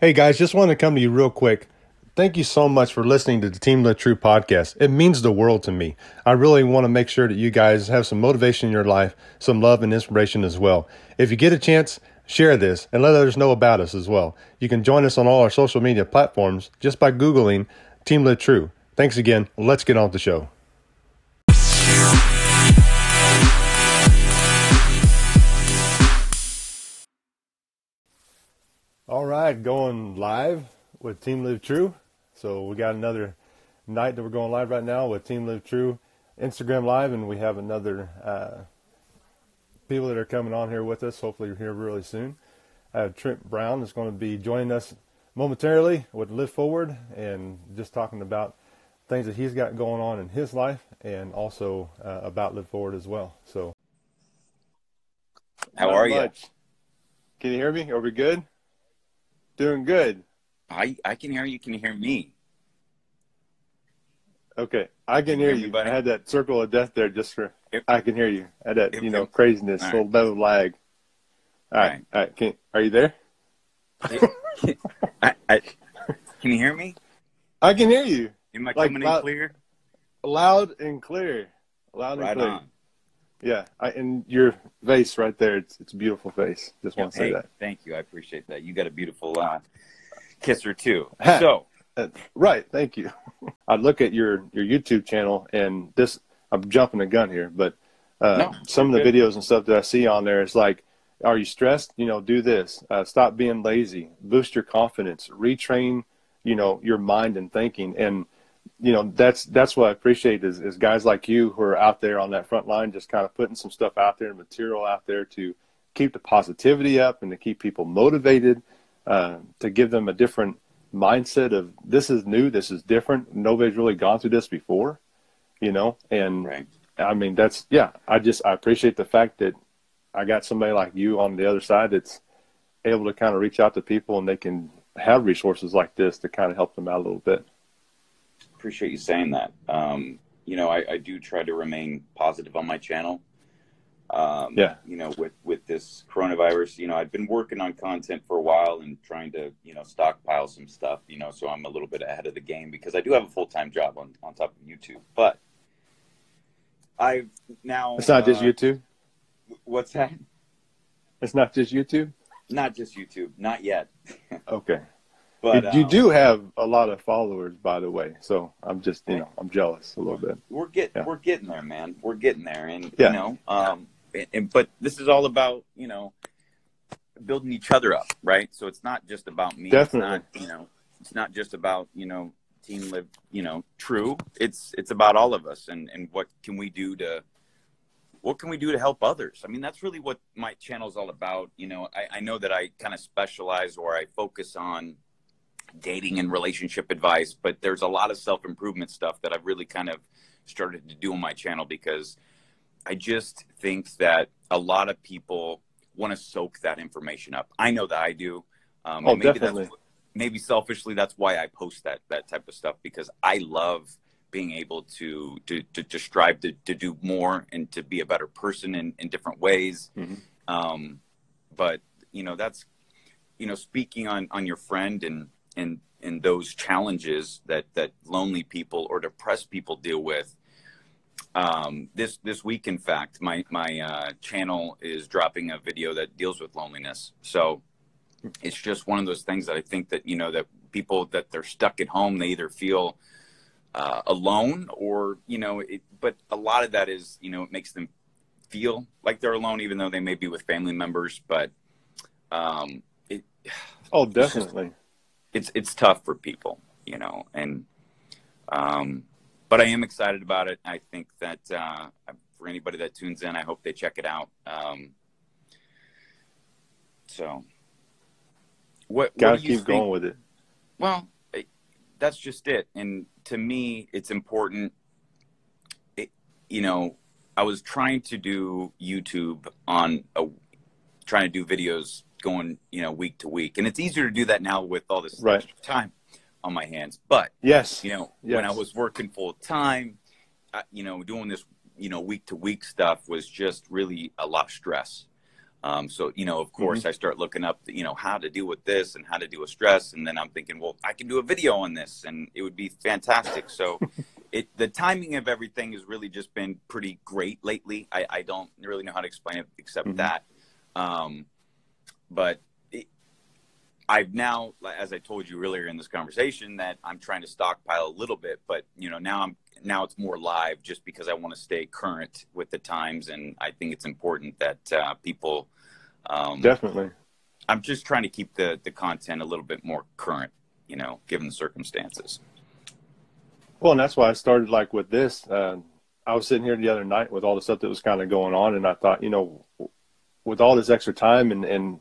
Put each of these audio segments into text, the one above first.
Hey guys, just want to come to you real quick. Thank you so much for listening to the Team Lit True podcast. It means the world to me. I really want to make sure that you guys have some motivation in your life, some love and inspiration as well. If you get a chance, share this and let others know about us as well. You can join us on all our social media platforms just by Googling Team Lit True. Thanks again. Let's get on with the show. All right, going live with Team Live True. So we got another night that we're going live right now with Team Live True Instagram Live, and we have another people that are coming on here with us, hopefully here really soon. I have Trent Brown is going to be joining us momentarily with Live Forward and just talking about things that he's got going on in his life and also about Live Forward as well. So how are you? Can you hear me? Are we good? Doing good. I can hear you. Can you hear me? Okay, I can hear you. I had that circle of death there just for. I can hear you. I had that craziness, right. Little bit of lag. All right. Are you there? Can you hear me? I can hear you. Am I coming in clear? Loud and clear. Loud and clear. Right on. Yeah, and your face right there, it's a beautiful face. Just want to say that. Thank you. I appreciate that. You got a beautiful kisser, too. So, right, thank you. I look at your YouTube channel, and this, I'm jumping the gun here, but some of the videos and stuff that I see on there, it's like, are you stressed? You know, do this. Stop being lazy. Boost your confidence. Retrain, you know, your mind and thinking. And you know, that's what I appreciate is guys like you who are out there on that front line, just kind of putting some stuff out there and material out there to keep the positivity up and to keep people motivated, to give them a different mindset of this is new, this is different. Nobody's really gone through this before, you know? And right. I mean, that's, yeah, I appreciate the fact that I got somebody like you on the other side that's able to kind of reach out to people and they can have resources like this to kind of help them out a little bit. Appreciate you saying that. You know, I do try to remain positive on my channel. You know, with this coronavirus, you know, I've been working on content for a while and trying to, you know, stockpile some stuff, you know, so I'm a little bit ahead of the game because I do have a full-time job on top of YouTube, but I've now... It's not just YouTube? What's that? It's not just YouTube? Not just YouTube. Not yet. Okay. But, you do have a lot of followers, by the way. So I'm just, you know, I'm jealous a little bit. We're getting there, man. We're getting there. And, you know, but this is all about, you know, building each other up. Right. So it's not just about me. Definitely. It's not, you know, it's not just about, you know, Team Live, you know, True. It's about all of us. And what can we do to help others? I mean, that's really what my channel is all about. You know, I know that I kind of specialize or I focus on dating and relationship advice, but there's a lot of self-improvement stuff that I've really kind of started to do on my channel because I just think that a lot of people want to soak that information up. I know that I do. Maybe selfishly, that's why I post that type of stuff, because I love being able to strive to do more and to be a better person in different ways. Mm-hmm. But you know, that's, you know, speaking on your friend and those challenges that lonely people or depressed people deal with. This week, in fact, my channel is dropping a video that deals with loneliness. So it's just one of those things that I think that, you know, that people that they're stuck at home, they either feel alone or, you know, but a lot of that is, you know, it makes them feel like they're alone, even though they may be with family members, but definitely. It's tough for people, you know, and but I am excited about it. I think that for anybody that tunes in, I hope they check it out. So what do you keep going with it? Well, that's just it. And to me, it's important. You know, I was trying to do YouTube trying to do videos going, you know, week to week, and it's easier to do that now with all this extra time on my hands. But yes, you know, when I was working full time, you know, doing this, you know, week to week stuff was just really a lot of stress. So, you know, of course, I start looking up, you know, how to deal with this and how to deal with stress. And then I'm thinking, well, I can do a video on this and it would be fantastic. So the timing of everything has really just been pretty great lately. I don't really know how to explain it except that. But I've now, as I told you earlier in this conversation, that I'm trying to stockpile a little bit. But, you know, now it's more live just because I want to stay current with the times. And I think it's important that people. Definitely. I'm just trying to keep the content a little bit more current, you know, given the circumstances. Well, and that's why I started like with this. I was sitting here the other night with all the stuff that was kind of going on. And I thought, you know, with all this extra time and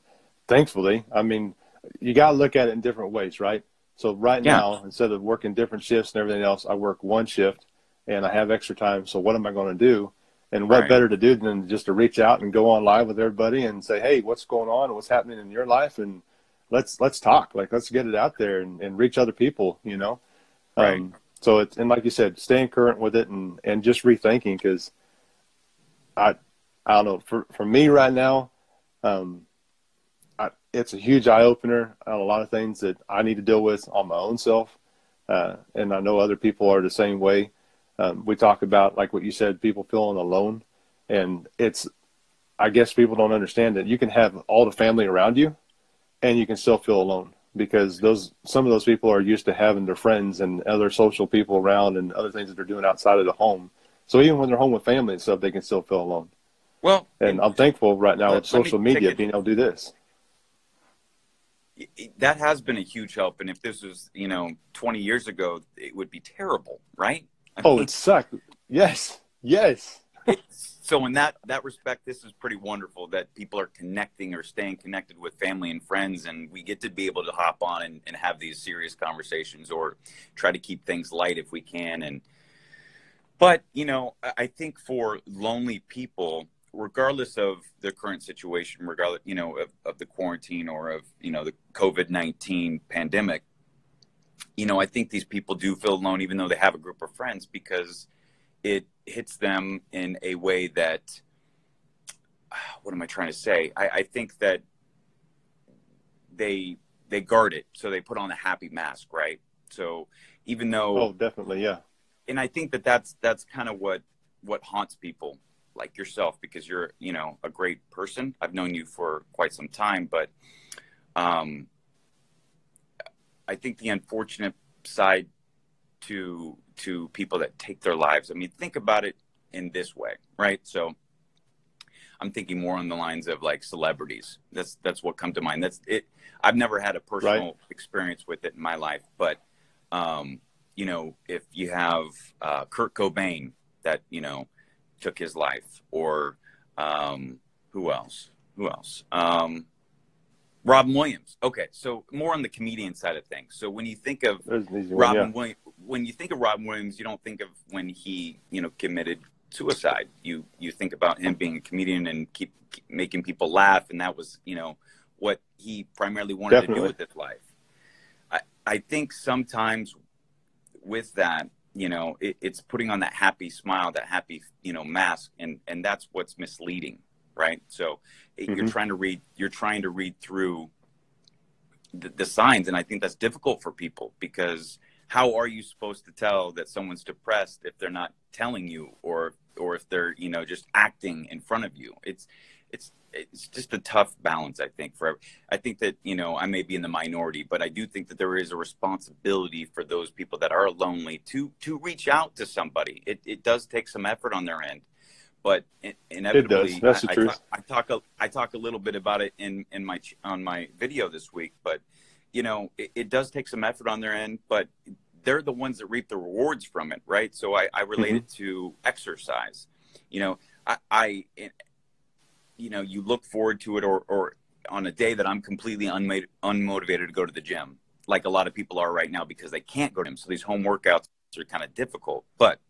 thankfully, I mean, you got to look at it in different ways, right? So right now, instead of working different shifts and everything else, I work one shift and I have extra time. So what am I going to do? And what better to do than just to reach out and go on live with everybody and say, hey, what's going on? What's happening in your life? And let's talk, like, let's get it out there and reach other people, you know? So it's, and like you said, staying current with it and just rethinking. Cause I don't know, for me right now, it's a huge eye opener on a lot of things that I need to deal with on my own self. And I know other people are the same way. We talk about, like what you said, people feeling alone, and it's, I guess people don't understand that you can have all the family around you and you can still feel alone, because some of those people are used to having their friends and other social people around and other things that they're doing outside of the home. So even when they're home with family and stuff, they can still feel alone. Well, and I'm thankful right now with social media being able to do this. That has been a huge help. And if this was, you know, 20 years ago, it would be terrible, right? I mean, it sucked. Yes. Yes. So in that respect, this is pretty wonderful that people are connecting or staying connected with family and friends. And we get to be able to hop on and have these serious conversations or try to keep things light if we can. But, you know, I think for lonely people, regardless of the current situation, regardless, you know, of the quarantine or of, you know, the COVID-19 pandemic, you know, I think these people do feel alone, even though they have a group of friends, because it hits them in a way that, what am I trying to say? I think that they guard it. So they put on a happy mask, right? So even though, oh, definitely. Yeah. And I think that's kind of what haunts people like yourself, because you're, you know, a great person. I've known you for quite some time, but, I think the unfortunate side to people that take their lives, I mean, think about it in this way, right? So I'm thinking more on the lines of like celebrities. That's what come to mind. That's it. I've never had a personal experience with it in my life, but, you know, if you have, Kurt Cobain that, you know, took his life, or, who else? Robin Williams. Okay, so more on the comedian side of things. So when you think of Robin Williams, you don't think of when he, you know, committed suicide. You think about him being a comedian and keep making people laugh, and that was, you know, what he primarily wanted to do with his life. I think sometimes with that, you know, it's putting on that happy smile, that happy, you know, mask, and that's what's misleading. Right. So you're trying to read through the signs. And I think that's difficult for people, because how are you supposed to tell that someone's depressed if they're not telling you, or if they're, you know, just acting in front of you? It's just a tough balance, I think, I think that, you know, I may be in the minority, but I do think that there is a responsibility for those people that are lonely to reach out to somebody. It does take some effort on their end. But inevitably, I talk a little bit about it on my video this week. But, you know, it does take some effort on their end, but they're the ones that reap the rewards from it, right? So I relate it to exercise. You know, you know, you look forward to it, or on a day that I'm completely unmotivated to go to the gym, like a lot of people are right now because they can't go to them. So these home workouts are kind of difficult. But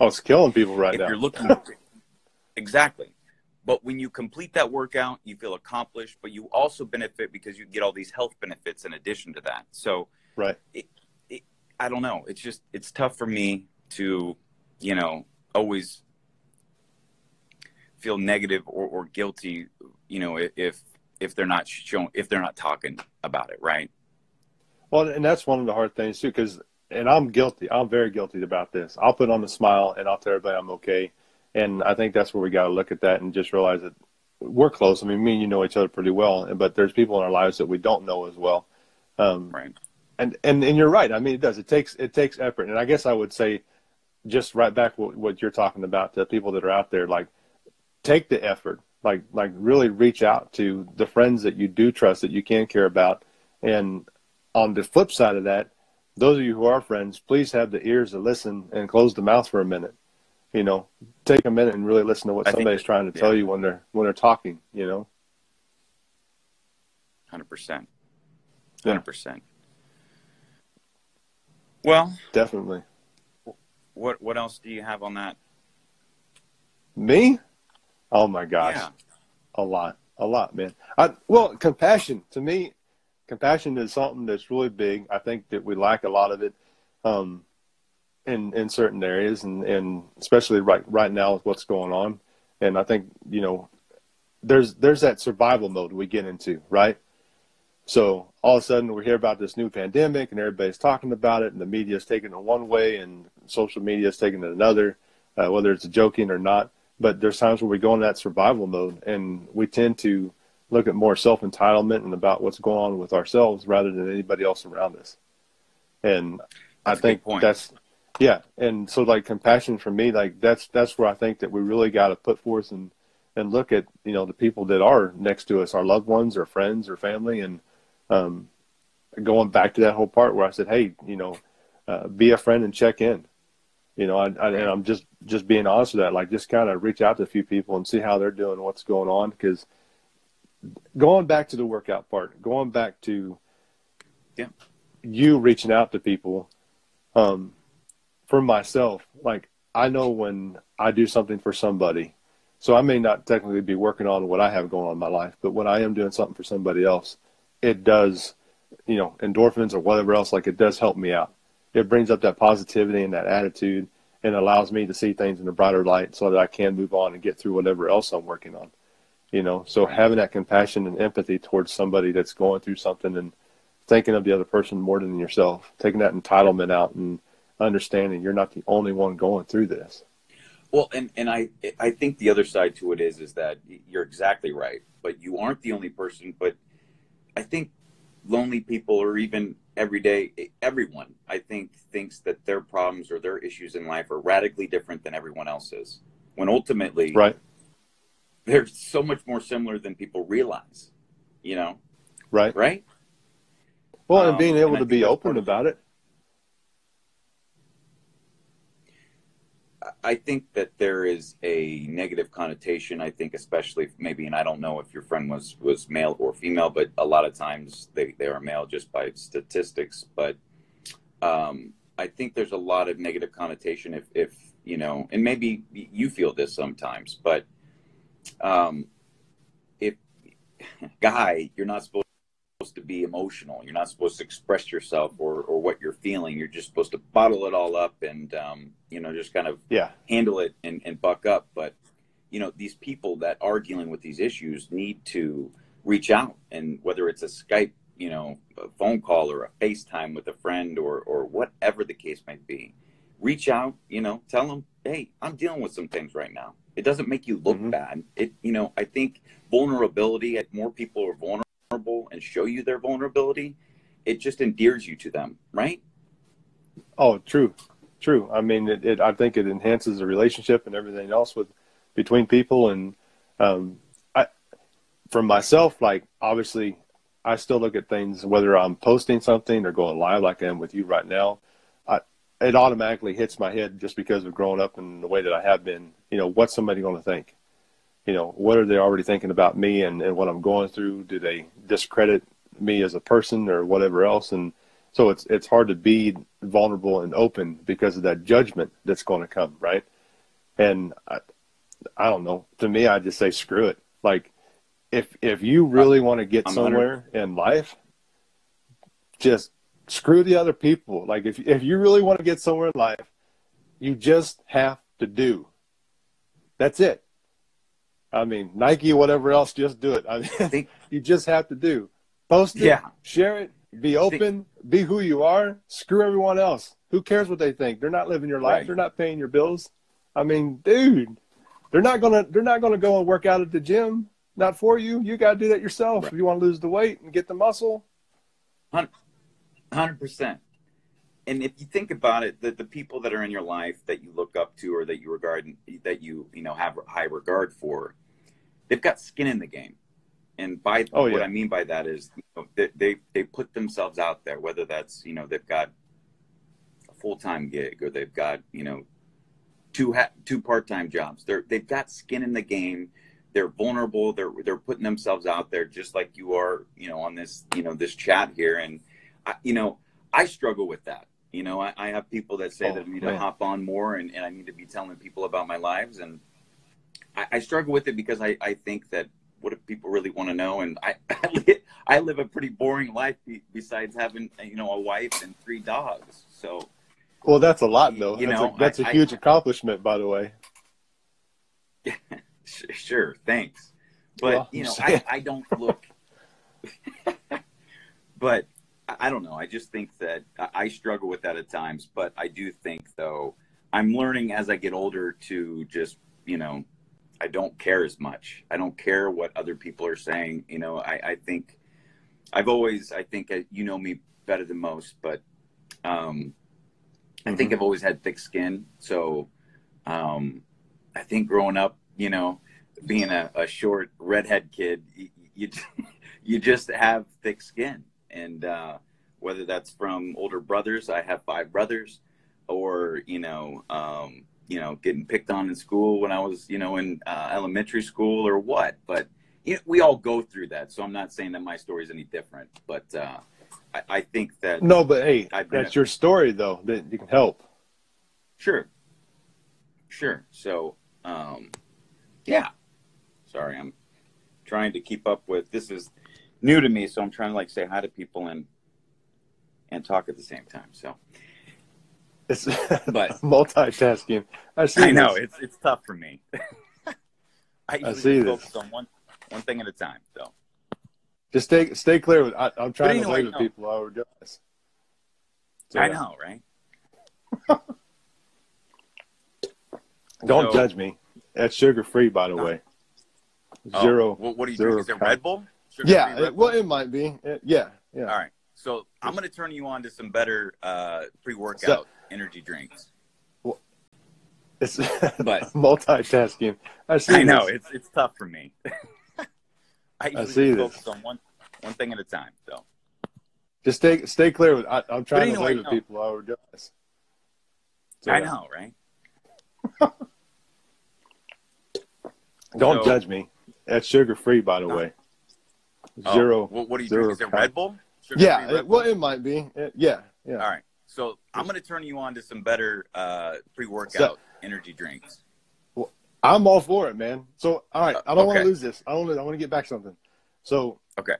it's killing people right now. You're looking. Exactly. But when you complete that workout, you feel accomplished, but you also benefit because you get all these health benefits in addition to that. So I don't know. It's just, it's tough for me to, you know, always feel negative or guilty, you know, if they're not showing, if they're not talking about it, right? Well, and that's one of the hard things too, because, and I'm guilty. I'm very guilty about this. I'll put on a smile and I'll tell everybody I'm okay. And I think that's where we got to look at that and just realize that we're close. I mean, me and you know each other pretty well, but there's people in our lives that we don't know as well. Right. And you're right. I mean, it does. It takes effort. And I guess I would say, just right back what you're talking about to people that are out there, like, take the effort, like really reach out to the friends that you do trust, that you can care about. And on the flip side of that, those of you who are friends, please have the ears to listen and close the mouth for a minute. You know, take a minute and really listen to what somebody's trying to tell you when they're talking, you know? 100%. 100%. Well, definitely. What else do you have on that? Me? Oh my gosh. Yeah. A lot, man. Well, compassion, to me, compassion is something that's really big. I think that we lack a lot of it. In certain areas, and especially right now with what's going on. And I think, you know, there's that survival mode we get into, right? So all of a sudden we hear about this new pandemic and everybody's talking about it, and the media's taking it one way and social media's taking it another, whether it's joking or not. But there's times where we go in that survival mode, and we tend to look at more self-entitlement and about what's going on with ourselves rather than anybody else around us. And I think that's... Yeah. And so, like, compassion for me, like, that's where I think that we really got to put forth and look at, you know, the people that are next to us, our loved ones or friends or family. And going back to that whole part where I said, hey, you know, be a friend and check in, you know, and I'm just being honest with that, like, just kind of reach out to a few people and see how they're doing, what's going on. Because going back to the workout part, going back to you reaching out to people, for myself, like, I know when I do something for somebody, so I may not technically be working on what I have going on in my life, but when I am doing something for somebody else, it does, you know, endorphins or whatever else, like, it does help me out. It brings up that positivity and that attitude, and allows me to see things in a brighter light so that I can move on and get through whatever else I'm working on, you know? So having that compassion and empathy towards somebody that's going through something, and thinking of the other person more than yourself, taking that entitlement out and understanding you're not the only one going through this. Well, and I think the other side to it is that you're exactly right, but you aren't the only person. But I think lonely people, or even everyone, I think, thinks that their problems or their issues in life are radically different than everyone else's, when ultimately they're so much more similar than people realize, you know? Right. Well, and being able to be open about it. I think that there is a negative connotation, I think, especially maybe, and I don't know if your friend was male or female, but a lot of times they are male just by statistics. But I think there's a lot of negative connotation if, you know, and maybe you feel this sometimes, but if guy, you're not supposed to be emotional, you're not supposed to express yourself or what you're feeling, you're just supposed to bottle it all up and you know, just kind of handle it and buck up. But you know, these people that are dealing with these issues need to reach out, and whether it's a Skype, you know, a phone call or a FaceTime with a friend or whatever the case might be, reach out, you know, tell them, hey, I'm dealing with some things right now. It doesn't make you look bad. It, you know, I think vulnerability, more people are vulnerable and show you their vulnerability, it just endears you to them, right? Oh, true. I mean, I think it enhances the relationship and everything else between people. And for myself, like, obviously, I still look at things, whether I'm posting something or going live like I am with you right now, it automatically hits my head just because of growing up and the way that I have been. You know, what's somebody going to think? You know, what are they already thinking about me and what I'm going through? Do they discredit me as a person or whatever else? And so it's hard to be vulnerable and open because of that judgment that's going to come, right? And I don't know. To me, I just say, screw it. Like, if you really want to get somewhere in life, just screw the other people. Like, if you really want to get somewhere in life, you just have to do. That's it. I mean, Nike, whatever else, just do it. I mean, you just have to do. Post it, share it, be open, be who you are, screw everyone else. Who cares what they think? They're not living your life. Right. They're not paying your bills. I mean, dude, they're not gonna go and work out at the gym. Not for you. You gotta do that yourself if you want to lose the weight and get the muscle. 100%. And if you think about it, the people that are in your life that you look up to or that you regard, that you know, have high regard for, they've got skin in the game. And by what I mean by that is, you know, they put themselves out there, whether that's, you know, they've got a full-time gig or they've got, you know, two part-time jobs. They've got skin in the game. They're vulnerable. They're putting themselves out there just like you are, you know, on this, you know, this chat here. And I, you know, I struggle with that. You know, I have people that say that I need to hop on more and I need to be telling people about my lives. And I struggle with it because I think that, what do people really want to know? And I live a pretty boring life besides having, you know, a wife and 3 dogs. So, well, that's a lot though. You know, that's a huge accomplishment, by the way. Sure. Thanks. But well, you know, I don't look, but I don't know. I just think that I struggle with that at times, but I do think though, I'm learning as I get older to just, you know, I don't care as much. I don't care what other people are saying. You know, I think I've always, I think, you know me better than most, but I think I've always had thick skin. So I think growing up, you know, being a short redhead kid, you just have thick skin. And whether that's from older brothers, I have 5 brothers, or, you know, getting picked on in school when I was, you know, in elementary school or what. But you know, we all go through that. So I'm not saying that my story is any different, but I think that. No, but hey, that's your story though, that you can help. Sure. Sure. So, yeah, sorry. I'm trying to keep up with, this is new to me. So I'm trying to like say hi to people and talk at the same time. So, it's but multitasking. I know it's tough for me. I see focus on one thing at a time. So just stay clear. I'm trying to play with people. I would do this. So, I know, right? Don't judge me. That's sugar-free, by the way. Zero. Well, what do you drink? Is it Red Bull? Yeah. Well, it might be. Yeah. All right. So I'm going to turn you on to some better pre-workout energy drinks. Well, it's but multitasking. I know it's tough for me. I see this. Focus on one thing at a time. So just stay clear. With, I'm trying to play with people. I would do this. So, I know, right? Don't judge me. That's sugar-free, by the way. Zero. Well, what do you drink? Is it Red Bull? Yeah, well, it might be. Yeah. All right. So I'm going to turn you on to some better pre-workout energy drinks. Well, I'm all for it, man. So, all right. I don't want to lose this. I want to get back something. So, okay.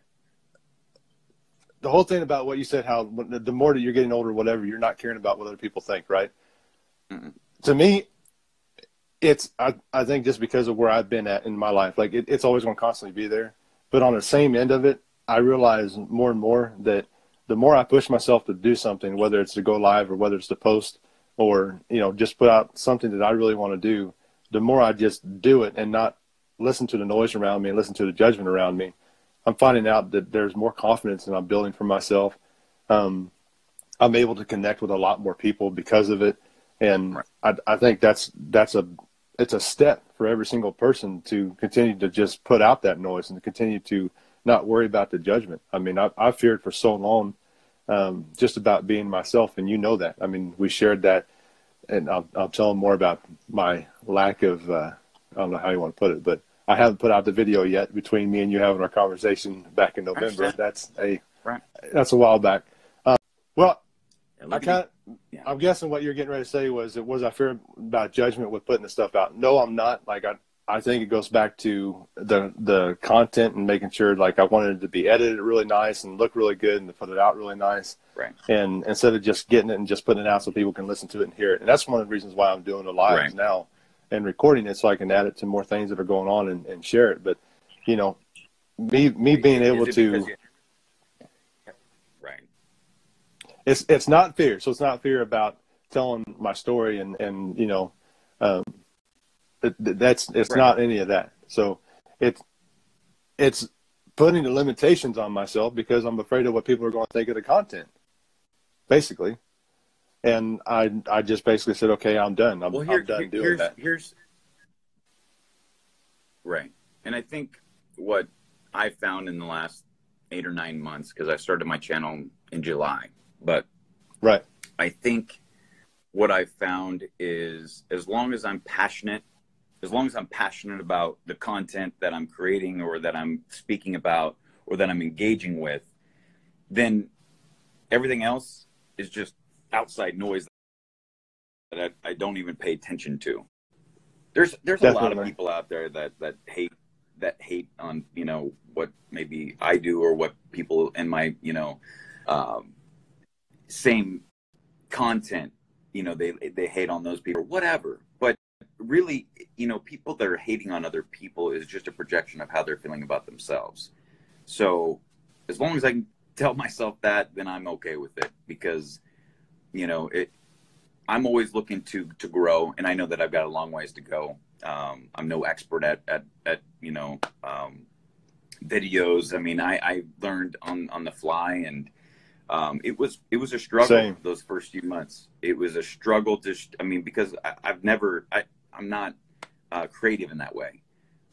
The whole thing about what you said, how the more that you're getting older, whatever, you're not caring about what other people think, right? Mm-mm. To me, it's, I think just because of where I've been at in my life, like it's always going to constantly be there. But on the same end of it, I realize more and more that the more I push myself to do something, whether it's to go live or whether it's to post or, you know, just put out something that I really want to do, the more I just do it and not listen to the noise around me and listen to the judgment around me, I'm finding out that there's more confidence that I'm building for myself. I'm able to connect with a lot more people because of it. And I think it's a step for every single person to continue to just put out that noise and to continue to not worry about the judgment. I mean, I feared for so long just about being myself, and you know that. I mean, we shared that, and I'll tell them more about my lack of, I don't know how you want to put it, but I haven't put out the video yet between me and you having our conversation back in November. Right. That's a while back. I'm guessing what you're getting ready to say was I fear about judgment with putting this stuff out? No, I'm not. Like I think it goes back to the content and making sure, like, I wanted it to be edited really nice and look really good and to put it out really nice. Right. And instead of just getting it and just putting it out so people can listen to it and hear it. And that's one of the reasons why I'm doing the lives now and recording it so I can add it to more things that are going on and share it. But, you know, me being able to. Right. It's not fear. So it's not fear about telling my story and you know, it's right. Not any of that. So it's putting the limitations on myself because I'm afraid of what people are going to think of the content, basically. And I just basically said, okay, I'm done. I'm done doing that. Right. And I think what I found in the last 8 or 9 months, because I started my channel in July, but right. I think what I found is as long as I'm passionate about the content that I'm creating or that I'm speaking about or that I'm engaging with, then everything else is just outside noise that I don't even pay attention to. There's definitely a lot of people out there that hate on, you know, what maybe I do or what people in my, you know, same content, you know, they hate on those people, whatever. But really, you know, people that are hating on other people is just a projection of how they're feeling about themselves. So as long as I can tell myself that, then I'm okay with it, because you know, I'm always looking to grow, and I know that I've got a long ways to go. I'm no expert at you know, videos. I mean, I learned on the fly, and it was a struggle. Same. Those first few months. It was a struggle because I'm not creative in that way.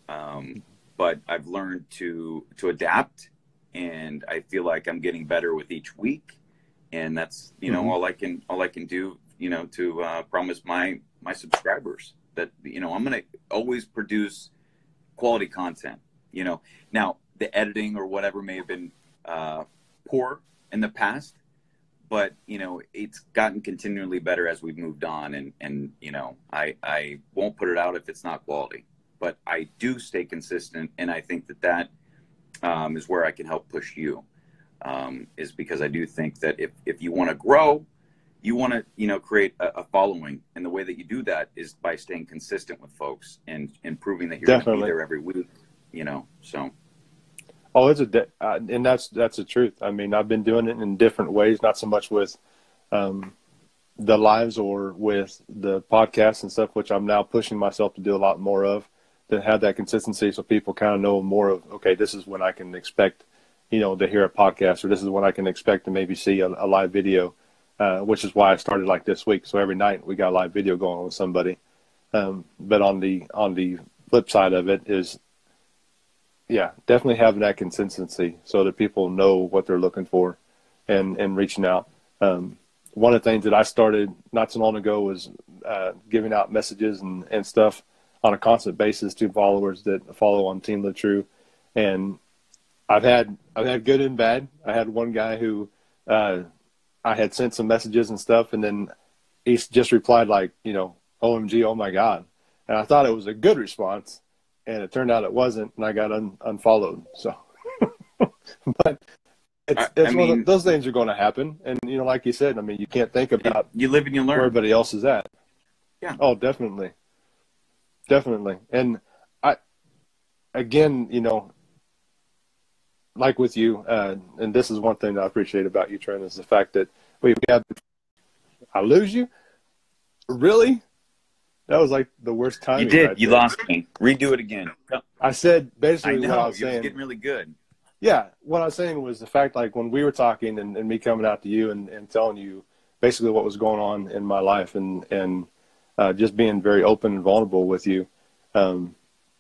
But I've learned to adapt, and I feel like I'm getting better with each week. And that's, you know, mm-hmm. all I can do, you know, to promise my subscribers that, you know, I'm going to always produce quality content, you know. Now, the editing or whatever may have been poor in the past, but, you know, it's gotten continually better as we've moved on. And you know, I won't put it out if it's not quality, but I do stay consistent. And I think that is where I can help push you. Is because I do think that if you want to grow, you want to, you know, create a following. And the way that you do that is by staying consistent with folks and proving that you're going to be there every week, you know, so. Oh, and that's the truth. I mean, I've been doing it in different ways, not so much with the lives or with the podcasts and stuff, which I'm now pushing myself to do a lot more of, to have that consistency so people kind of know more of, okay, this is when I can expect, you know, to hear a podcast, or this is what I can expect to maybe see a live video, which is why I started like this week. So every night we got a live video going on with somebody. But on the flip side of it is, yeah, definitely having that consistency so that people know what they're looking for and reaching out. One of the things that I started not so long ago was giving out messages and stuff on a constant basis to followers that follow on Team Lit True. And I've had good and bad. I had one guy who I had sent some messages and stuff, and then he just replied like, you know, OMG, oh my God. And I thought it was a good response, and it turned out it wasn't, and I got unfollowed. So, but it's one of those things are going to happen. And, you know, like you said, I mean, you can't think about you live and you learn. Where everybody else is at. Yeah. Oh, definitely. Definitely. And again, you know, like with you, and this is one thing that I appreciate about you, Trent, is the fact that we have, I lose you? Really? That was like the worst time. You did. Right, you there. Lost me. Redo it again. I said basically what I was saying. It was getting really good. Yeah. What I was saying was the fact, like, when we were talking and me coming out to you and telling you basically what was going on in my life and just being very open and vulnerable with you,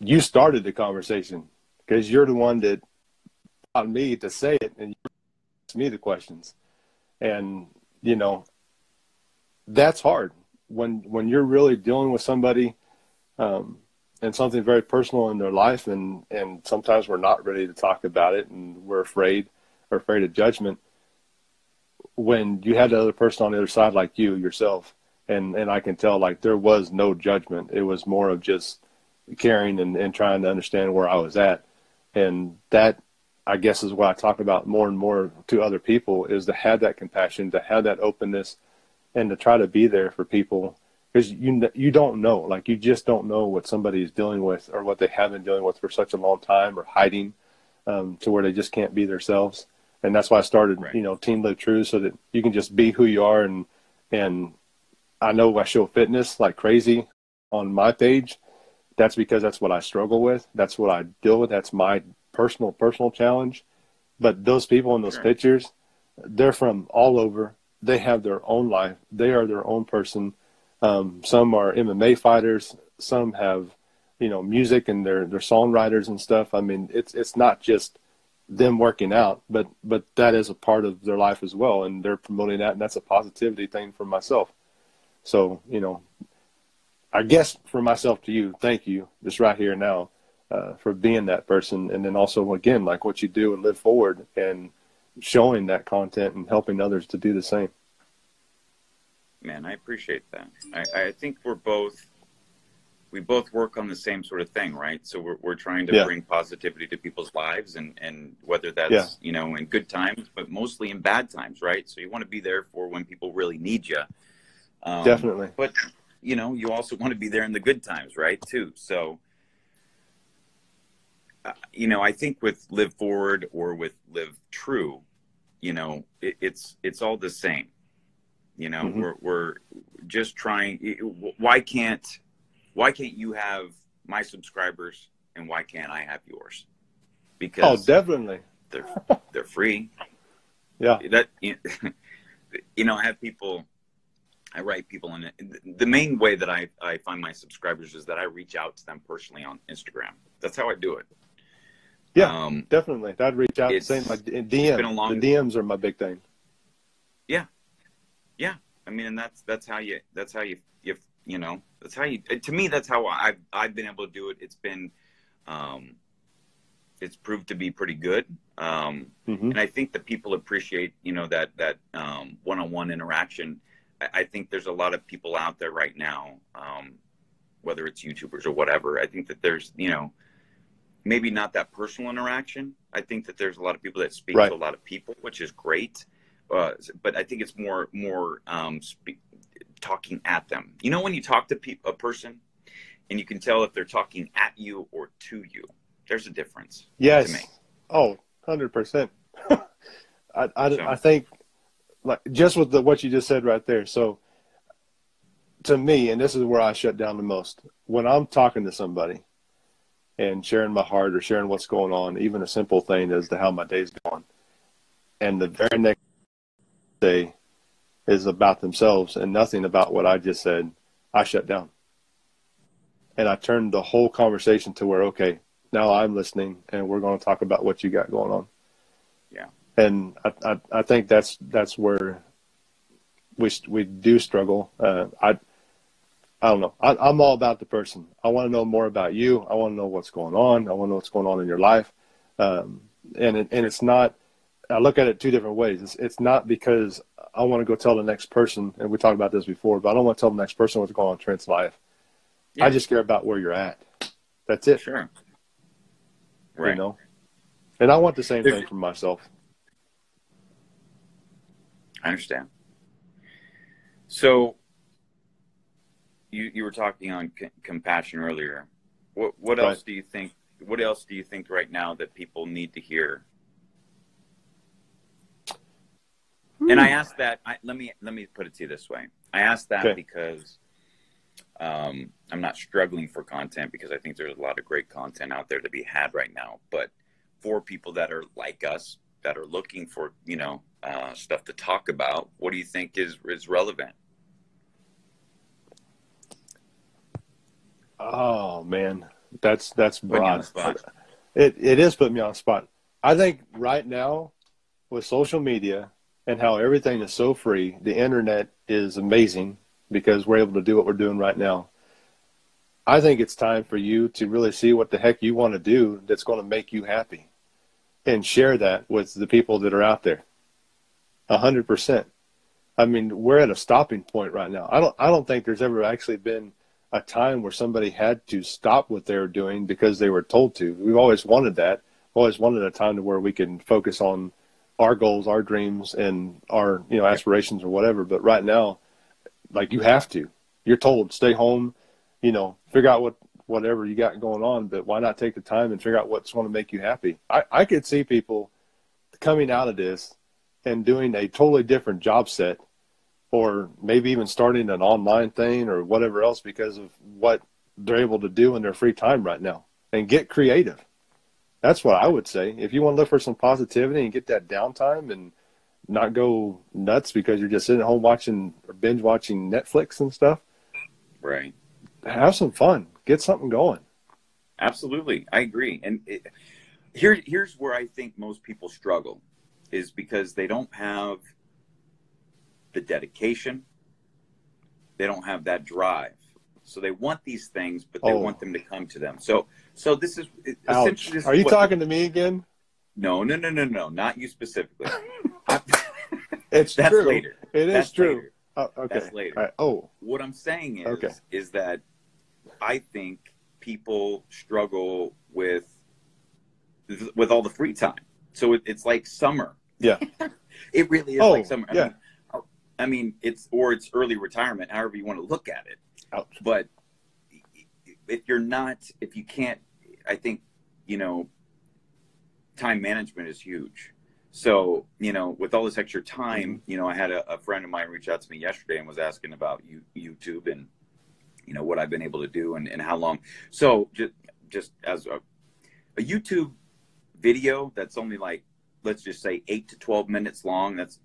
you started the conversation because you're the one that on me to say it, and you ask me the questions. And you know, that's hard when you're really dealing with somebody and something very personal in their life, and sometimes we're not ready to talk about it, and we're afraid of judgment. When you had the other person on the other side, like you yourself, and I can tell, like, there was no judgment. It was more of just caring and trying to understand where I was at. And that, I guess, is what I talk about more and more to other people, is to have that compassion, to have that openness, and to try to be there for people because you don't know, like you just don't know what somebody is dealing with or what they have been dealing with for such a long time, or hiding to where they just can't be themselves. And that's why I started, right, Team Lit True, so that you can just be who you are. And I know I show fitness like crazy on my page. That's because that's what I struggle with. That's what I deal with. That's my personal challenge. But those people in those pictures, they're from all over. They have their own life. They are their own person. Some are MMA fighters. Some have, music, and they're songwriters and stuff. I mean, it's not just them working out, but that is a part of their life as well. And they're promoting that. And that's a positivity thing for myself. So, I guess for myself to you, thank you just right here now for being that person. And then also, again, like what you do and Live Forward and showing that content and helping others to do the same. Man, I appreciate that. I think we both work on the same sort of thing, right? So we're trying to bring positivity to people's lives, and whether that's, in good times, but mostly in bad times, right? So you want to be there for when people really need you. Definitely. But, you also want to be there in the good times, right, too? So, I think with Live Forward or with Live True, it's all the same. Mm-hmm. we're just trying. Why can't you have my subscribers, and why can't I have yours? Because definitely they're free. Yeah. I have people. I write people in it. The main way that I find my subscribers is that I reach out to them personally on Instagram. That's how I do it. Yeah, definitely. I'd reach out and say my DM. The DMs are my big thing. Yeah. Yeah, I mean, and that's how you, to me, that's how I've been able to do it. It's been, it's proved to be pretty good. And I think that people appreciate, that one-on-one interaction. I think there's a lot of people out there right now, whether it's YouTubers or whatever. I think that there's, maybe not that personal interaction. I think that there's a lot of people that speak to a lot of people, which is great. But I think it's more talking at them. When you talk to a person and you can tell if they're talking at you or to you, there's a difference. Yes. To me. Oh, 100%. I think like just with what you just said right there. So to me, and this is where I shut down the most, when I'm talking to somebody and sharing my heart or sharing what's going on, even a simple thing as to how my day's gone, and the very next day is about themselves and nothing about what I just said, I shut down. And I turned the whole conversation to where, okay, now I'm listening and we're going to talk about what you got going on. Yeah. And I think that's where we do struggle. I don't know. I'm all about the person. I want to know more about you. I want to know what's going on. I want to know what's going on in your life. And it's not, I look at it two different ways. It's not because I want to go tell the next person, and we talked about this before, but I don't want to tell the next person what's going on in Trent's life. Yeah. I just care about where you're at. That's it. Sure. Right. And I want the same thing for myself. I understand. So you were talking on compassion earlier. What else do you think? What else do you think right now that people need to hear? And I asked that, let me put it to you this way. I asked that because I'm not struggling for content, because I think there's a lot of great content out there to be had right now. But for people that are like us, that are looking for, stuff to talk about, what do you think is relevant? Oh, man, that's broad. It is putting me on the spot. I think right now with social media, and how everything is so free. The internet is amazing because we're able to do what we're doing right now. I think it's time for you to really see what the heck you want to do that's going to make you happy and share that with the people that are out there. 100%. I mean, we're at a stopping point right now. I don't think there's ever actually been a time where somebody had to stop what they were doing because they were told to. We've always wanted that. Always wanted a time to where we can focus on our goals, our dreams, and our aspirations or whatever. But right now, like, you have to. you're told stay home, you know, figure out whatever you got going on, but why not take the time and figure out what's going to make you happy? I could see people coming out of this and doing a totally different job set, or maybe even starting an online thing or whatever else because of what they're able to do in their free time right now, and get creative. That's what I would say. If you want to look for some positivity and get that downtime and not go nuts because you're just sitting at home watching or binge watching Netflix and stuff. Right. Have some fun. Get something going. Absolutely. I agree. And here's where I think most people struggle, is because they don't have the dedication. They don't have that drive. So they want these things, but they want them to come to them. So this is essentially. This Are you talking to me again? No. Not you specifically. That's true. Later. That's true. Later. Okay. That's later. Right. What I'm saying is that I think people struggle with all the free time. So it's like summer. Yeah. It really is like summer. Yeah. I mean, it's early retirement, however you want to look at it. Ouch. But if you can't, I think, you know, time management is huge. So, you know, with all this extra time, you know, I had a friend of mine reach out to me yesterday and was asking about YouTube and, you know, what I've been able to do and how long. So just as a YouTube video that's only like, let's just say 8 to 12 minutes long. That's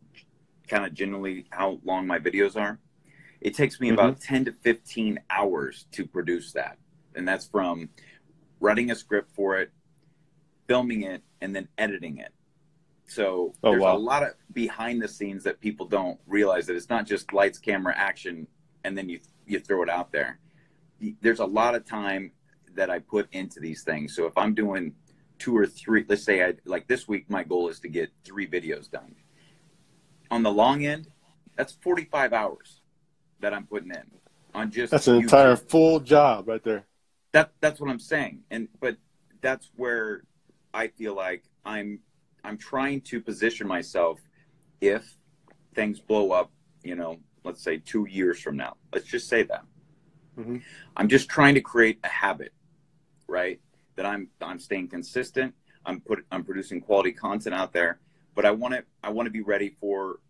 kind of generally how long my videos are. It takes me about 10 to 15 hours to produce that. And that's from writing a script for it, filming it, and then editing it. So there's a lot of behind the scenes that people don't realize, that it's not just lights, camera, action, and then you throw it out there. There's a lot of time that I put into these things. So if I'm doing 2 or 3, let's say like this week, my goal is to get 3 videos done. On the long end, that's 45 hours. That I'm putting in on just that's an YouTube. Entire full job right there. That's what I'm saying, but that's where I feel like I'm trying to position myself. If things blow up, you know, let's say 2 years from now, let's just say that I'm just trying to create a habit, right? That I'm staying consistent. I'm producing quality content out there, but I want to be ready for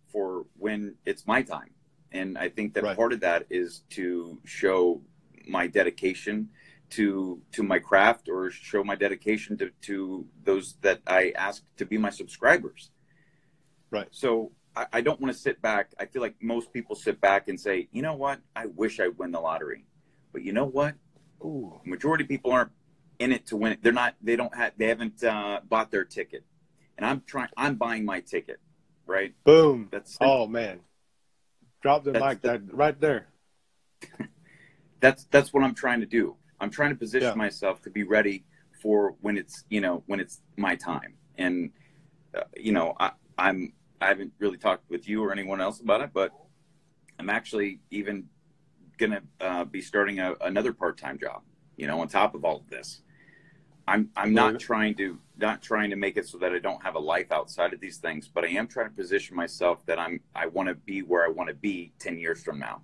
when it's my time. And I think that part of that is to show my dedication to my craft, or show my dedication to those that I ask to be my subscribers. Right. So I don't want to sit back. I feel like most people sit back and say, you know what? I wish I'd win the lottery. But you know what? Ooh. Majority of people aren't in it to win it. They're not, they haven't bought their ticket. And I'm buying my ticket. Right. Boom. That's man. Drop the mic right there. That's what I'm trying to do. I'm trying to position myself to be ready for when it's, you know, when it's my time. And, you know, I haven't really talked with you or anyone else about it, but I'm actually even going to be starting another part-time job, you know, on top of all of this. I'm not trying to make it so that I don't have a life outside of these things, but I am trying to position myself that I want to be where I want to be 10 years from now.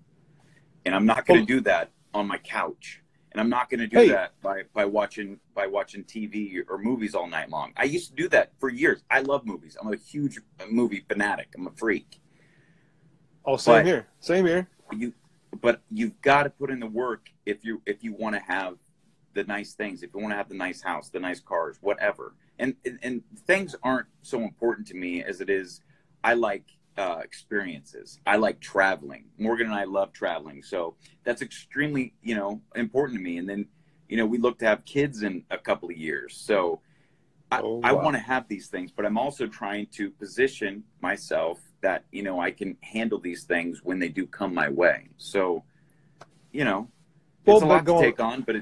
And I'm not going to do that on my couch. And I'm not going to do that by watching TV or movies all night long. I used to do that for years. I love movies. I'm a huge movie fanatic. I'm a freak. Oh, same here. But you've got to put in the work if you want to have the nice things, if you want to have the nice house, the nice cars, whatever. And things aren't so important to me as it is. I like experiences. I like traveling. Morgan and I love traveling. So that's extremely, you know, important to me. And then, you know, we look to have kids in a couple of years. So I want to have these things, but I'm also trying to position myself that, you know, I can handle these things when they do come my way. So, you know, it's a lot to take on, but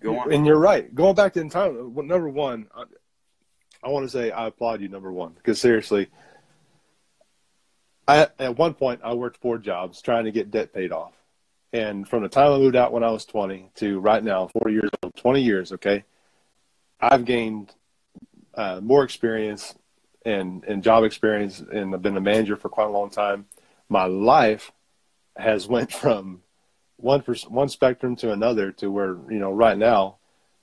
go on. And you're right. Going back to entitlement, number one, I want to say I applaud you, number one, because seriously, at one point I worked 4 jobs trying to get debt paid off. And from the time I moved out when I was 20 to right now, 40 years old, 20 years, okay, I've gained more experience and job experience, and I've been a manager for quite a long time. My life has went from one spectrum to another, to where, you know, right now,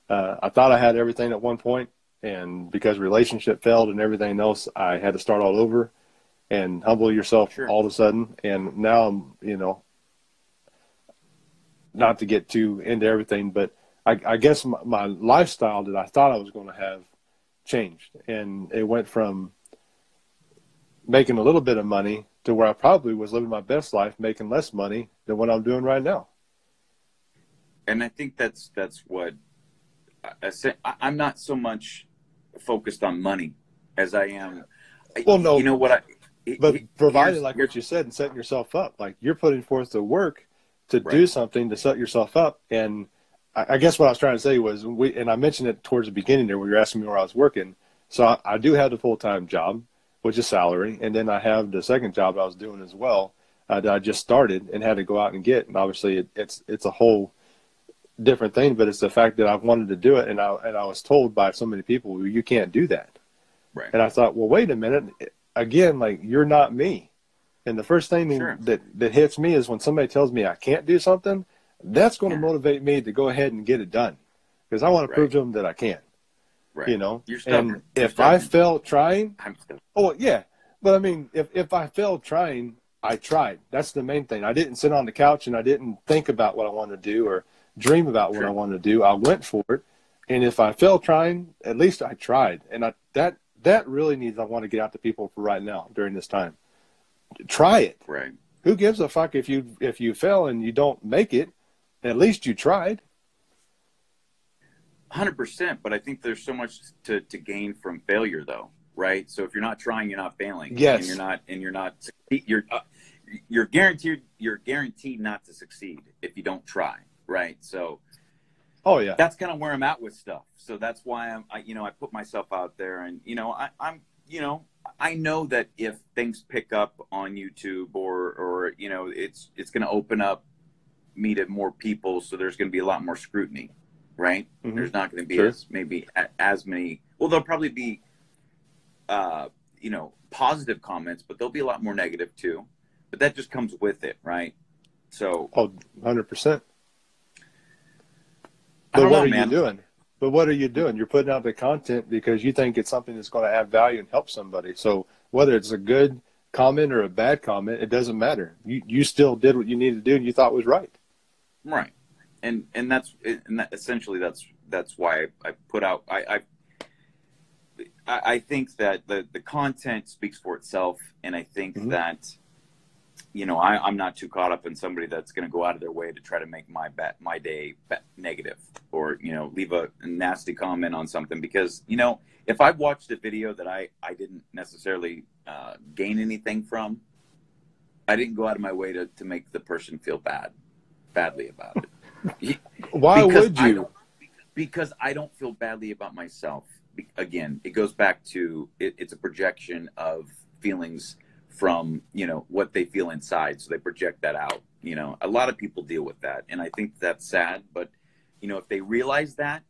I thought I had everything at one point, and because relationship failed and everything else, I had to start all over and humble yourself all of a sudden. And now I'm, you know, not to get too into everything, but I guess my lifestyle that I thought I was going to have changed. And it went from making a little bit of money to where I probably was living my best life, making less money than what I'm doing right now. And I think that's what I say. I'm not so much focused on money as I am. Well, no, you know what? Provided like what you said and setting yourself up, like you're putting forth the work to do something to set yourself up. And I guess what I was trying to say was, and I mentioned it towards the beginning there when you were asking me where I was working. So I do have the full-time job, which is salary. And then I have the second job I was doing as well, that I just started and had to go out and get. And obviously it's a whole different thing, but it's the fact that I've wanted to do it. And I was told by so many people, well, you can't do that. Right. And I thought, well, wait a minute, again, like you're not me. And the first thing that hits me is when somebody tells me I can't do something, that's going to motivate me to go ahead and get it done, because I want to prove to them that I can. Right. You know, and if I fail trying, oh yeah, but I mean, if I fail trying, I tried. That's the main thing. I didn't sit on the couch and I didn't think about what I wanted to do or dream about what I wanted to do. I went for it, and if I fail trying, at least I tried. And that really needs. I want to get out to people for right now during this time. Try it. Right. Who gives a fuck if you fail and you don't make it? At least you tried. 100%, but I think there's so much to gain from failure, though, right? So if you're not trying, you're not failing. Yes. You're guaranteed not to succeed if you don't try, right? So, oh yeah, that's kind of where I'm at with stuff. So that's why I put myself out there, and you know, I know that if things pick up on YouTube or you know, it's going to open up me to more people, so there's going to be a lot more scrutiny. Right? Mm-hmm. There's not going to be as many. Well, there'll probably be, you know, positive comments, but there'll be a lot more negative too. But that just comes with it, right? So. Oh, 100%. But what are you doing? But what are you doing? You're putting out the content because you think it's something that's going to add value and help somebody. So whether it's a good comment or a bad comment, it doesn't matter. You still did what you needed to do and you thought was right. Right. And essentially that's why I put out. I think that the content speaks for itself, and I think that, you know, I'm not too caught up in somebody that's going to go out of their way to try to make my day negative, or you know, leave a nasty comment on something, because you know, if I watched a video that I didn't necessarily gain anything from, I didn't go out of my way to make the person feel badly about it. Why would you? Because I don't feel badly about myself. Again, it goes back to it's a projection of feelings from, you know, what they feel inside. So they project that out. You know, a lot of people deal with that. And I think that's sad. But, you know, if they realize that,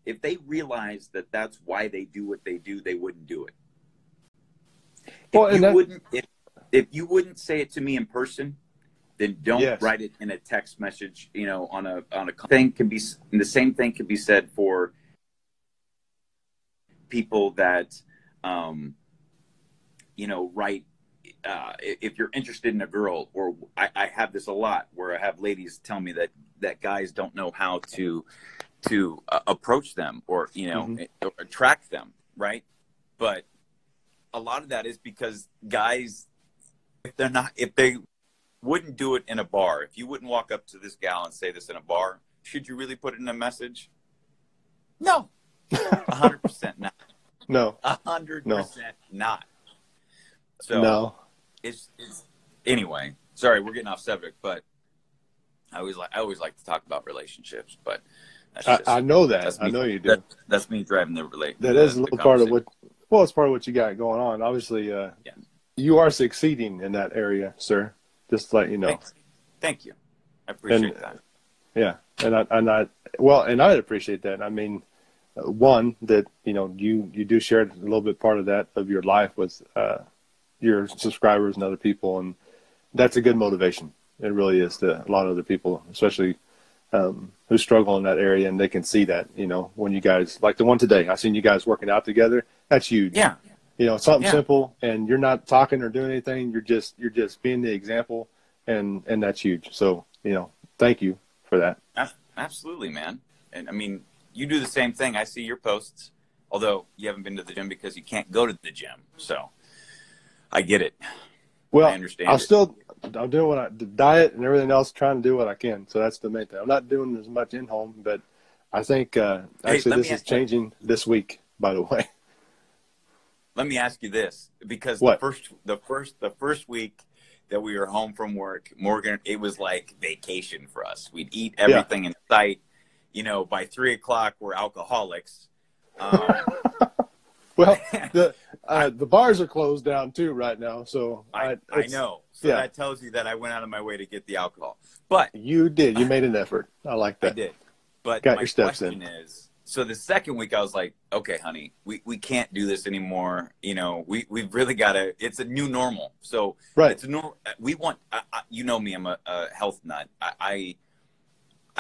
that's why they do what they do, they wouldn't do it. Well, if you wouldn't say it to me in person, then don't write it in a text message, you know, on a thing can be, and the same thing can be said for people that, you know, write, if you're interested in a girl, or I have this a lot where I have ladies tell me that guys don't know how to approach them, or, you know, or attract them. Right. But a lot of that is because guys, if they wouldn't do it in a bar. If you wouldn't walk up to this gal and say this in a bar, should you really put it in a message? No. 100% not. No. 100% not. So no. It's anyway. Sorry, we're getting off subject, but I always like to talk about relationships, but that's just, I know that. That's me, I know you do. That's me driving the relationship. That is a little part of it's part of what you got going on. Obviously, you are succeeding in that area, sir. Just to let you know. Thank you. I appreciate that. Yeah. And I appreciate that. I mean, one, that, you know, you do share a little bit part of that, of your life with your subscribers and other people. And that's a good motivation. It really is to a lot of other people, especially who struggle in that area, and they can see that, you know, when you guys, like the one today, I seen you guys working out together. That's huge. Yeah. You know, something simple, and you're not talking or doing anything. You're just being the example, and that's huge. So, you know, thank you for that. Absolutely, man. And I mean, you do the same thing. I see your posts, although you haven't been to the gym because you can't go to the gym. So I get it. Well, I understand. I'm doing what the diet and everything else, trying to do what I can. So that's the main thing. I'm not doing as much in home, but I think actually this is changing this week, by the way. Let me ask you this, because the first week that we were home from work, Morgan, it was like vacation for us. We'd eat everything in sight. You know, by 3 o'clock, we're alcoholics. Well, the bars are closed down too right now, so I know. So that tells you that I went out of my way to get the alcohol. But you did. You made an effort. I like that. I did. But got your steps in. So the second week I was like, okay, honey, we can't do this anymore. You know, we've really got to, it's a new normal. So it's a normal, we want, you know me, I'm a health nut. I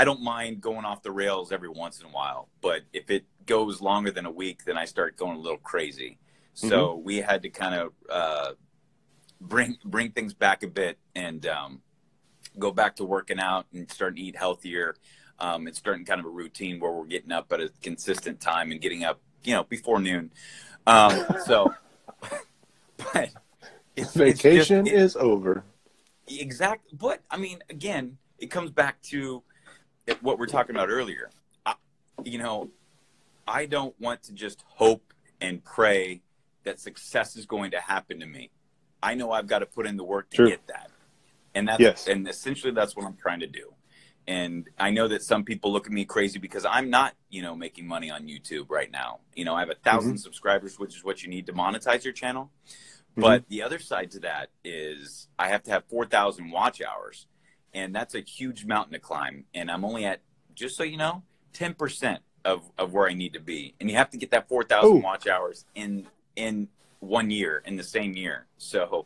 don't mind going off the rails every once in a while, but if it goes longer than a week, then I start going a little crazy. So we had to kind of bring things back a bit and go back to working out and starting to eat healthier. It's starting kind of a routine where we're getting up at a consistent time and getting up, you know, before noon. So but vacation is over. Exactly. But I mean, again, it comes back to what we're talking about earlier. You know, I don't want to just hope and pray that success is going to happen to me. I know I've got to put in the work to get that. And that's, and essentially that's what I'm trying to do. And I know that some people look at me crazy because I'm not, you know, making money on YouTube right now. You know, I have 1,000 subscribers, which is what you need to monetize your channel. But the other side to that is I have to have 4,000 watch hours. And that's a huge mountain to climb. And I'm only at, just so you know, 10% of where I need to be. And you have to get that 4,000 watch hours in 1 year, in the same year. So,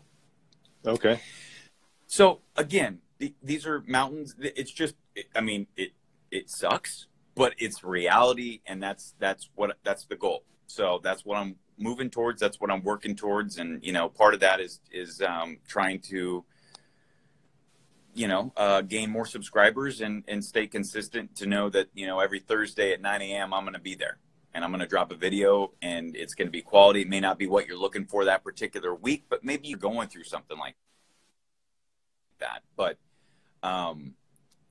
So, again, these are mountains. It's just, I mean, it sucks, but it's reality, and that's the goal. So that's what I'm moving towards. That's what I'm working towards, and you know, part of that is trying to, you know, gain more subscribers and stay consistent. To know that, you know, every Thursday at 9 a.m. I'm going to be there, and I'm going to drop a video, and it's going to be quality. It may not be what you're looking for that particular week, but maybe you're going through something like that, but.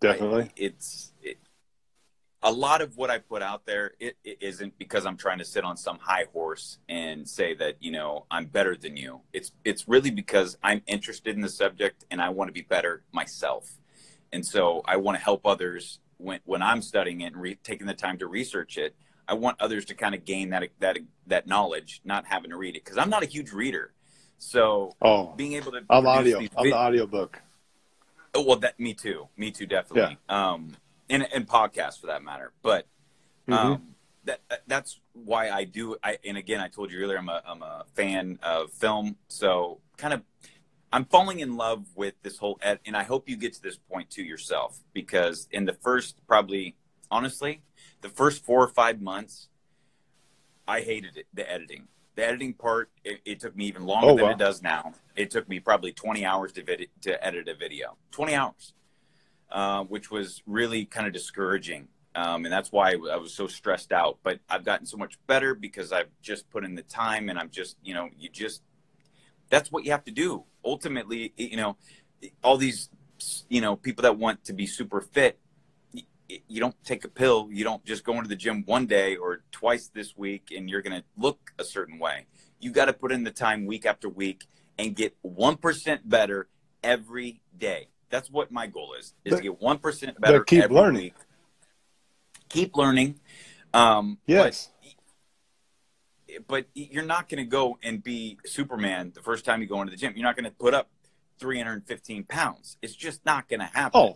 Definitely. It's a lot of what I put out there. It isn't because I'm trying to sit on some high horse and say that, you know, I'm better than you. It's really because I'm interested in the subject and I want to be better myself. And so I want to help others when I'm studying it and taking the time to research it. I want others to kind of gain that knowledge, not having to read it. 'Cause I'm not a huge reader. So being able to, I'm the audiobook. Oh, well, me too, definitely. Yeah. And podcasts for that matter. But that's why I do. And again, I told you earlier, I'm a fan of film. So kind of, I'm falling in love with this whole, and I hope you get to this point too yourself, because in the first, probably, honestly, the first 4 or 5 months, I hated it, the editing. The editing part, it took me even longer than it does now. It took me probably 20 hours to edit a video. 20 hours, which was really kind of discouraging. And that's why I was so stressed out. But I've gotten so much better because I've just put in the time, and I'm just, you know, that's what you have to do. Ultimately, you know, all these, you know, people that want to be super fit, you don't take a pill. You don't just go into the gym one day or twice this week and you're going to look a certain way. You got to put in the time week after week and get 1% better every day. That's what my goal is to get 1% better every week. Keep learning. Yes. But you're not going to go and be Superman the first time you go into the gym. You're not going to put up 315 pounds. It's just not going to happen.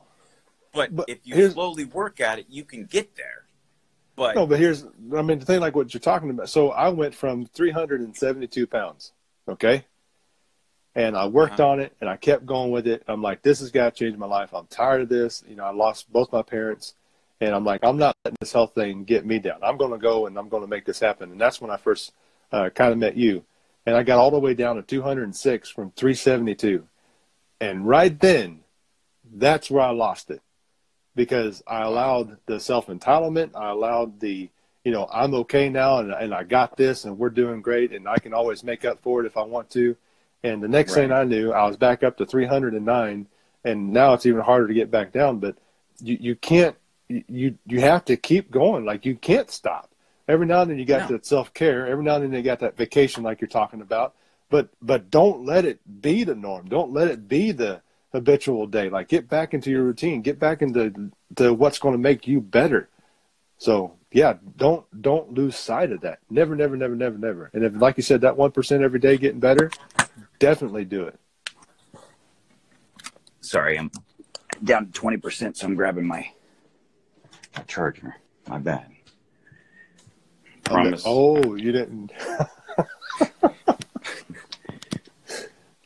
But if you slowly work at it, you can get there. But here's, I mean, the thing like what you're talking about. So I went from 372 pounds, okay, And I worked on it, and I kept going with it. I'm like, this has got to change my life. I'm tired of this. You know, I lost both my parents. And I'm like, I'm not letting this health thing get me down. I'm going to go, and I'm going to make this happen. And that's when I first kind of met you. And I got all the way down to 206 from 372. And right then, that's where I lost it, because I allowed the self-entitlement. I allowed the, you know, I'm okay now, and I got this, and we're doing great, and I can always make up for it if I want to. And the next thing I knew, I was back up to 309, and now it's even harder to get back down. But you can't. You have to keep going. Like, you can't stop. Every now and then you got that self-care. Every now and then you got that vacation like you're talking about. But don't let it be the norm. Don't let it be the habitual day. Like, get back into your routine. Get back into what's going to make you better. So, yeah, don't lose sight of that. Never, never, never, never, never. And if, like you said, that 1% every day getting better, definitely do it. Sorry, I'm down to 20%, so I'm grabbing my... charger. My bad. Promise. Oh, you didn't.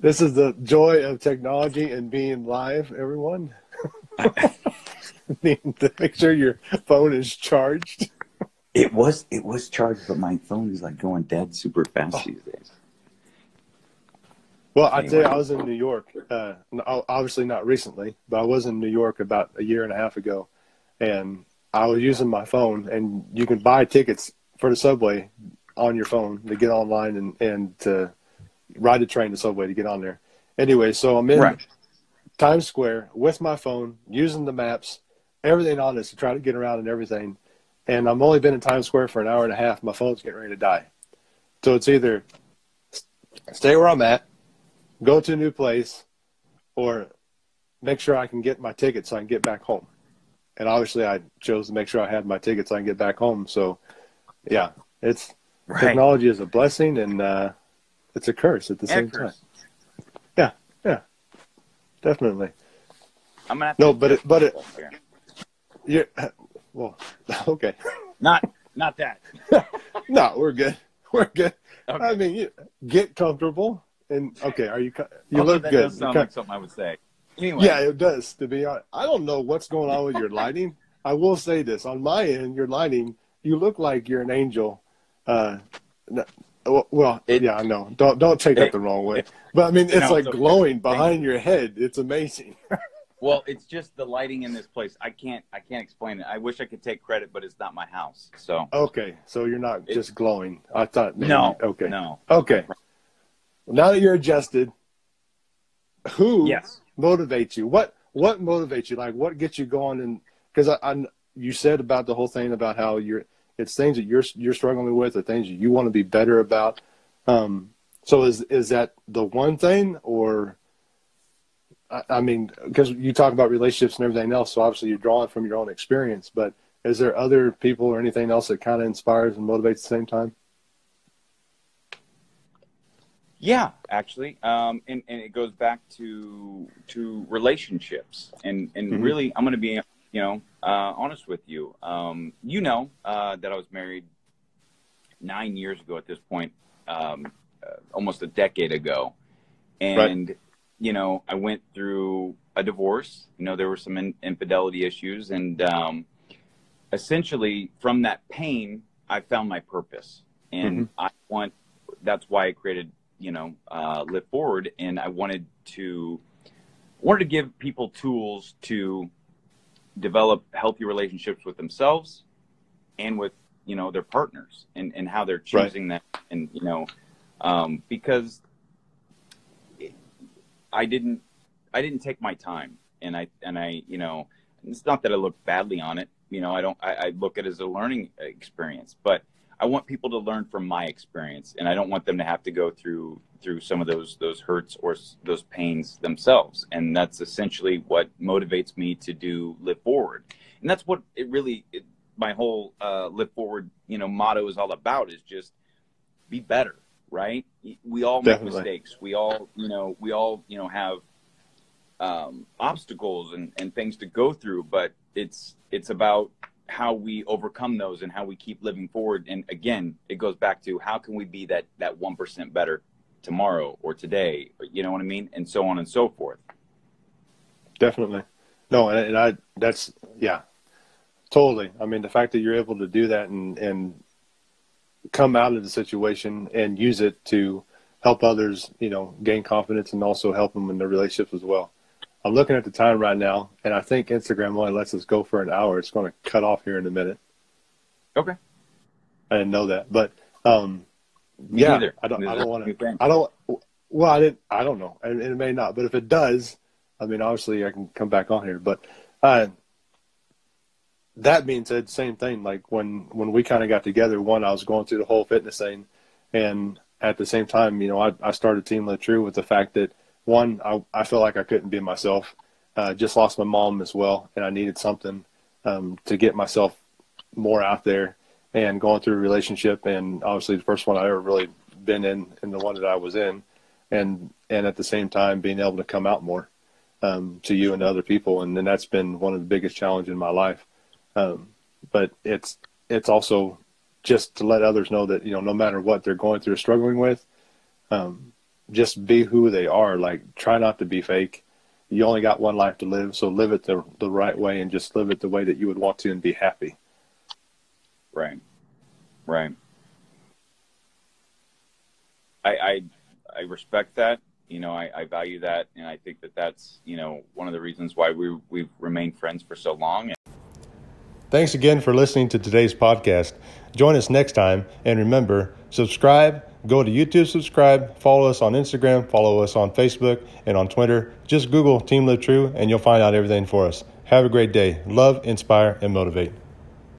This is the joy of technology and being live, everyone. To make sure your phone is charged. It was charged, but my phone is like going dead super fast these days. Well, anyway. I tell you, I was in New York. Obviously not recently, but I was in New York about a year and a half ago, and I was using my phone, and you can buy tickets for the subway on your phone to get online and to ride the train to subway to get on there. Anyway, so I'm in Times Square with my phone, using the maps, everything on this to try to get around and everything. And I've only been in Times Square for an hour and a half. My phone's getting ready to die. So it's either stay where I'm at, go to a new place, or make sure I can get my ticket so I can get back home. And obviously, I chose to make sure I had my tickets so I can get back home. So, yeah, it's technology is a blessing, and it's a curse at the same time. Yeah, yeah, definitely. I'm gonna have okay. Not that. No, we're good. We're good. Okay. I mean, you get comfortable, and are you? You look good. That does sound like something I would say. Anyway. Yeah, it does, to be honest. I don't know what's going on with your lighting. I will say this. On my end, your lighting, you look like you're an angel. Yeah, I know. Don't take that the wrong way. But, I mean, it's like glowing behind your head. It's amazing. Well, it's just the lighting in this place. I can't explain it. I wish I could take credit, but it's not my house. So okay, so you're not just glowing. I thought maybe. No. Okay. No. Okay. Well, now that you're adjusted, who – yes – motivates you? What motivates you? Like, what gets you going? And because you said about the whole thing about how it's things that you're struggling with, or things that you want to be better about. So is that the one thing, or I mean, because you talk about relationships and everything else, so obviously you're drawing from your own experience. But is there other people or anything else that kind of inspires and motivates at the same time? Yeah, actually, and it goes back to relationships, and mm-hmm. really, I'm going to be, you know, honest with you. You know that I was married 9 years ago at this point, almost a decade ago, and you know, I went through a divorce. You know, there were some infidelity issues, and essentially, from that pain, I found my purpose, and mm-hmm. That's why I created, you know, Live Forward. And I wanted to give people tools to develop healthy relationships with themselves and with, you know, their partners and how they're choosing that. And, you know, because I didn't take my time, and I, you know, it's not that I look badly on it. You know, I look at it as a learning experience, but I want people to learn from my experience, and I don't want them to have to go through some of those hurts or those pains themselves. And that's essentially what motivates me to do Live Forward. And that's what my whole Live Forward, you know, motto is all about, is just be better, right? We all make mistakes. We all have obstacles and things to go through, but it's about how we overcome those and how we keep living forward. And again, it goes back to how can we be that 1% better tomorrow or today, or, you know what I mean? And so on and so forth. Definitely. No, and I, that's, yeah, totally. I mean, the fact that you're able to do that and come out of the situation and use it to help others, you know, gain confidence and also help them in their relationships as well. I'm looking at the time right now, and I think Instagram only lets us go for an hour. It's going to cut off here in a minute. Okay. I didn't know that, but yeah, neither. I don't want to. Well, I don't know, and it may not. But if it does, I mean, obviously, I can come back on here. But that being said, same thing. Like when we kind of got together, one, I was going through the whole fitness thing, and at the same time, you know, I started Team Lit True with the fact that one, I felt like I couldn't be myself. Just lost my mom as well, and I needed something to get myself more out there. And going through a relationship, and obviously the first one I ever really been in, and the one that I was in, and at the same time being able to come out more to you and to other people, and then that's been one of the biggest challenges in my life. But it's also just to let others know that, you know, no matter what they're going through, or struggling with, just be who they are. Like, try not to be fake. You only got one life to live, so live it the right way, and just live it the way that you would want to, and be happy. Right. Right. I respect that. You know, I value that. And I think that that's, you know, one of the reasons why we've remained friends for so long. Thanks again for listening to today's podcast. Join us next time. And remember, subscribe, go to YouTube, subscribe, follow us on Instagram, follow us on Facebook and on Twitter. Just Google Team Live True and you'll find out everything for us. Have a great day. Love, inspire, and motivate.